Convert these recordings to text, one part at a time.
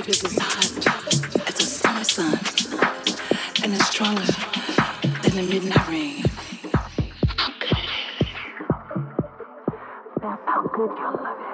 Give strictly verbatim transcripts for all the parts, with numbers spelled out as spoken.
light is as hot as a summer sun, and it's stronger than the midnight rain. How good it is. That's how good your love is.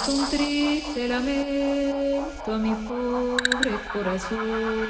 es un triste lamento a mi pobre corazón.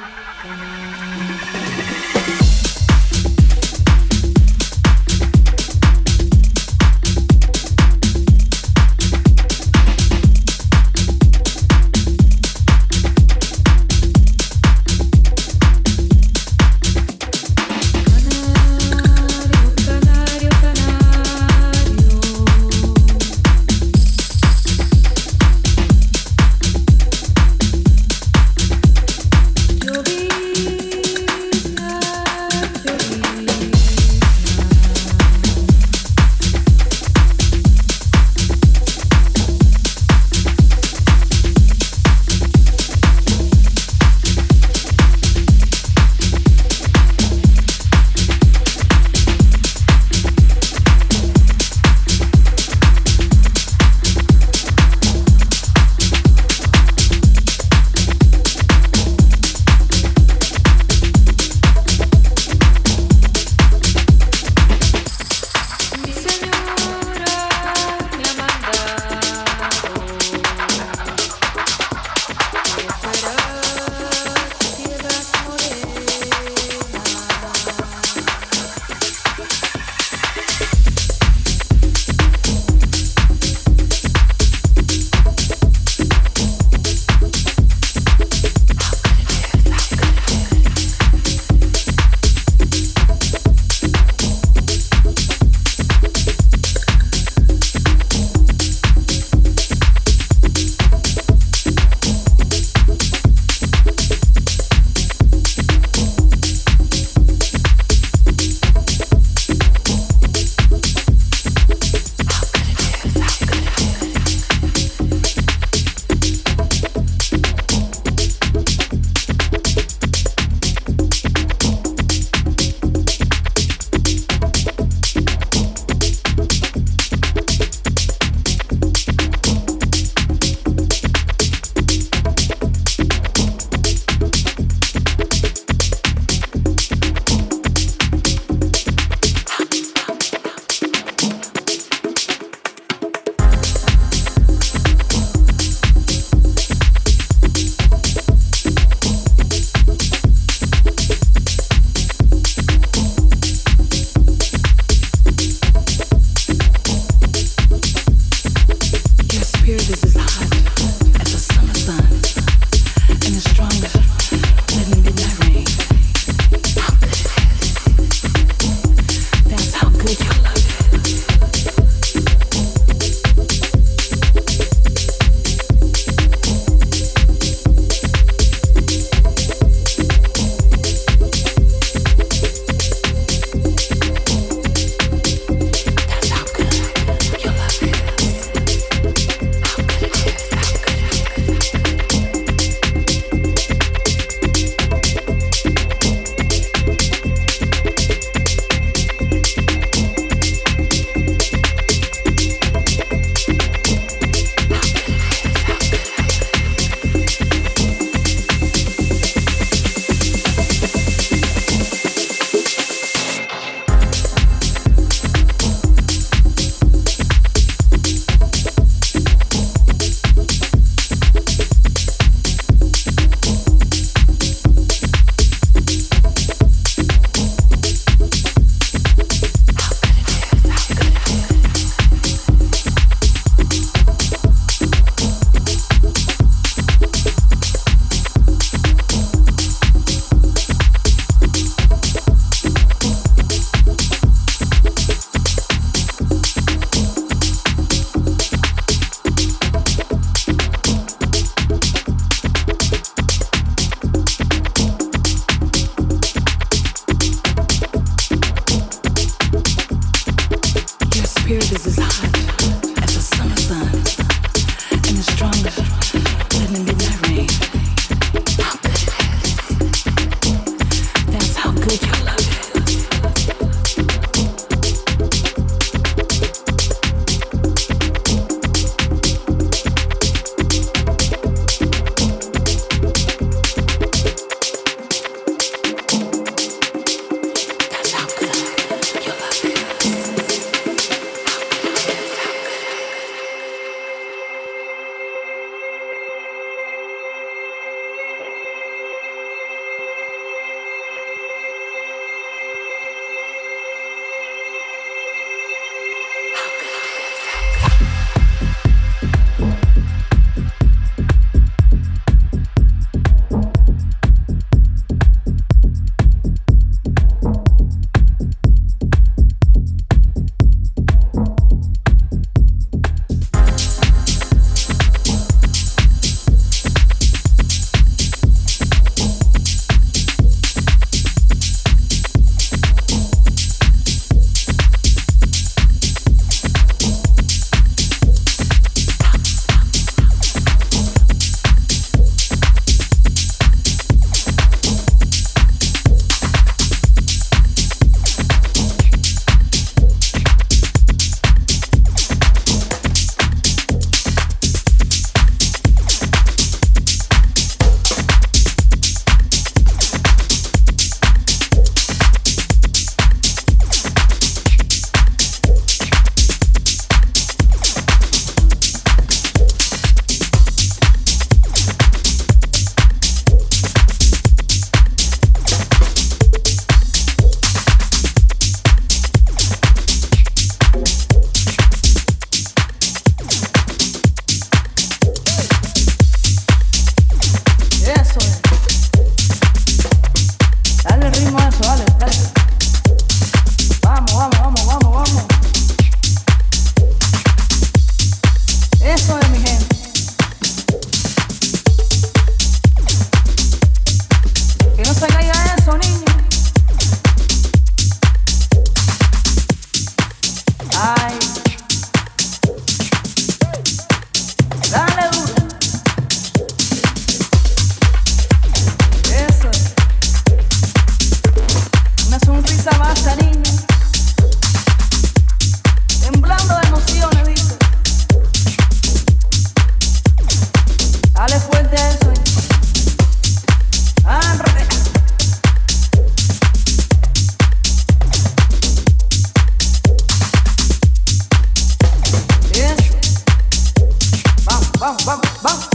vamos, vamos, vamos.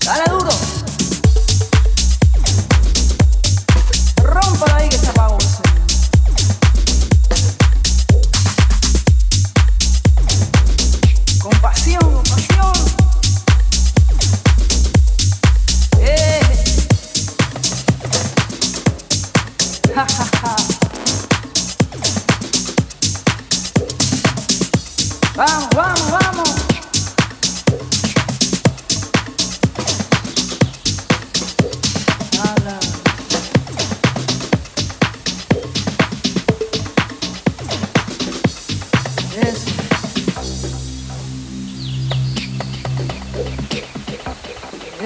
Dale duro. Rómpalo ahí que se apagó. Con pasión, con pasión. Eh. Ja, ja, ja. Vamos, vamos, vamos.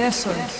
Eso es.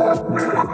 We'll be right back.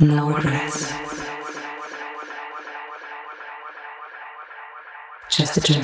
No regrets. Just a journey.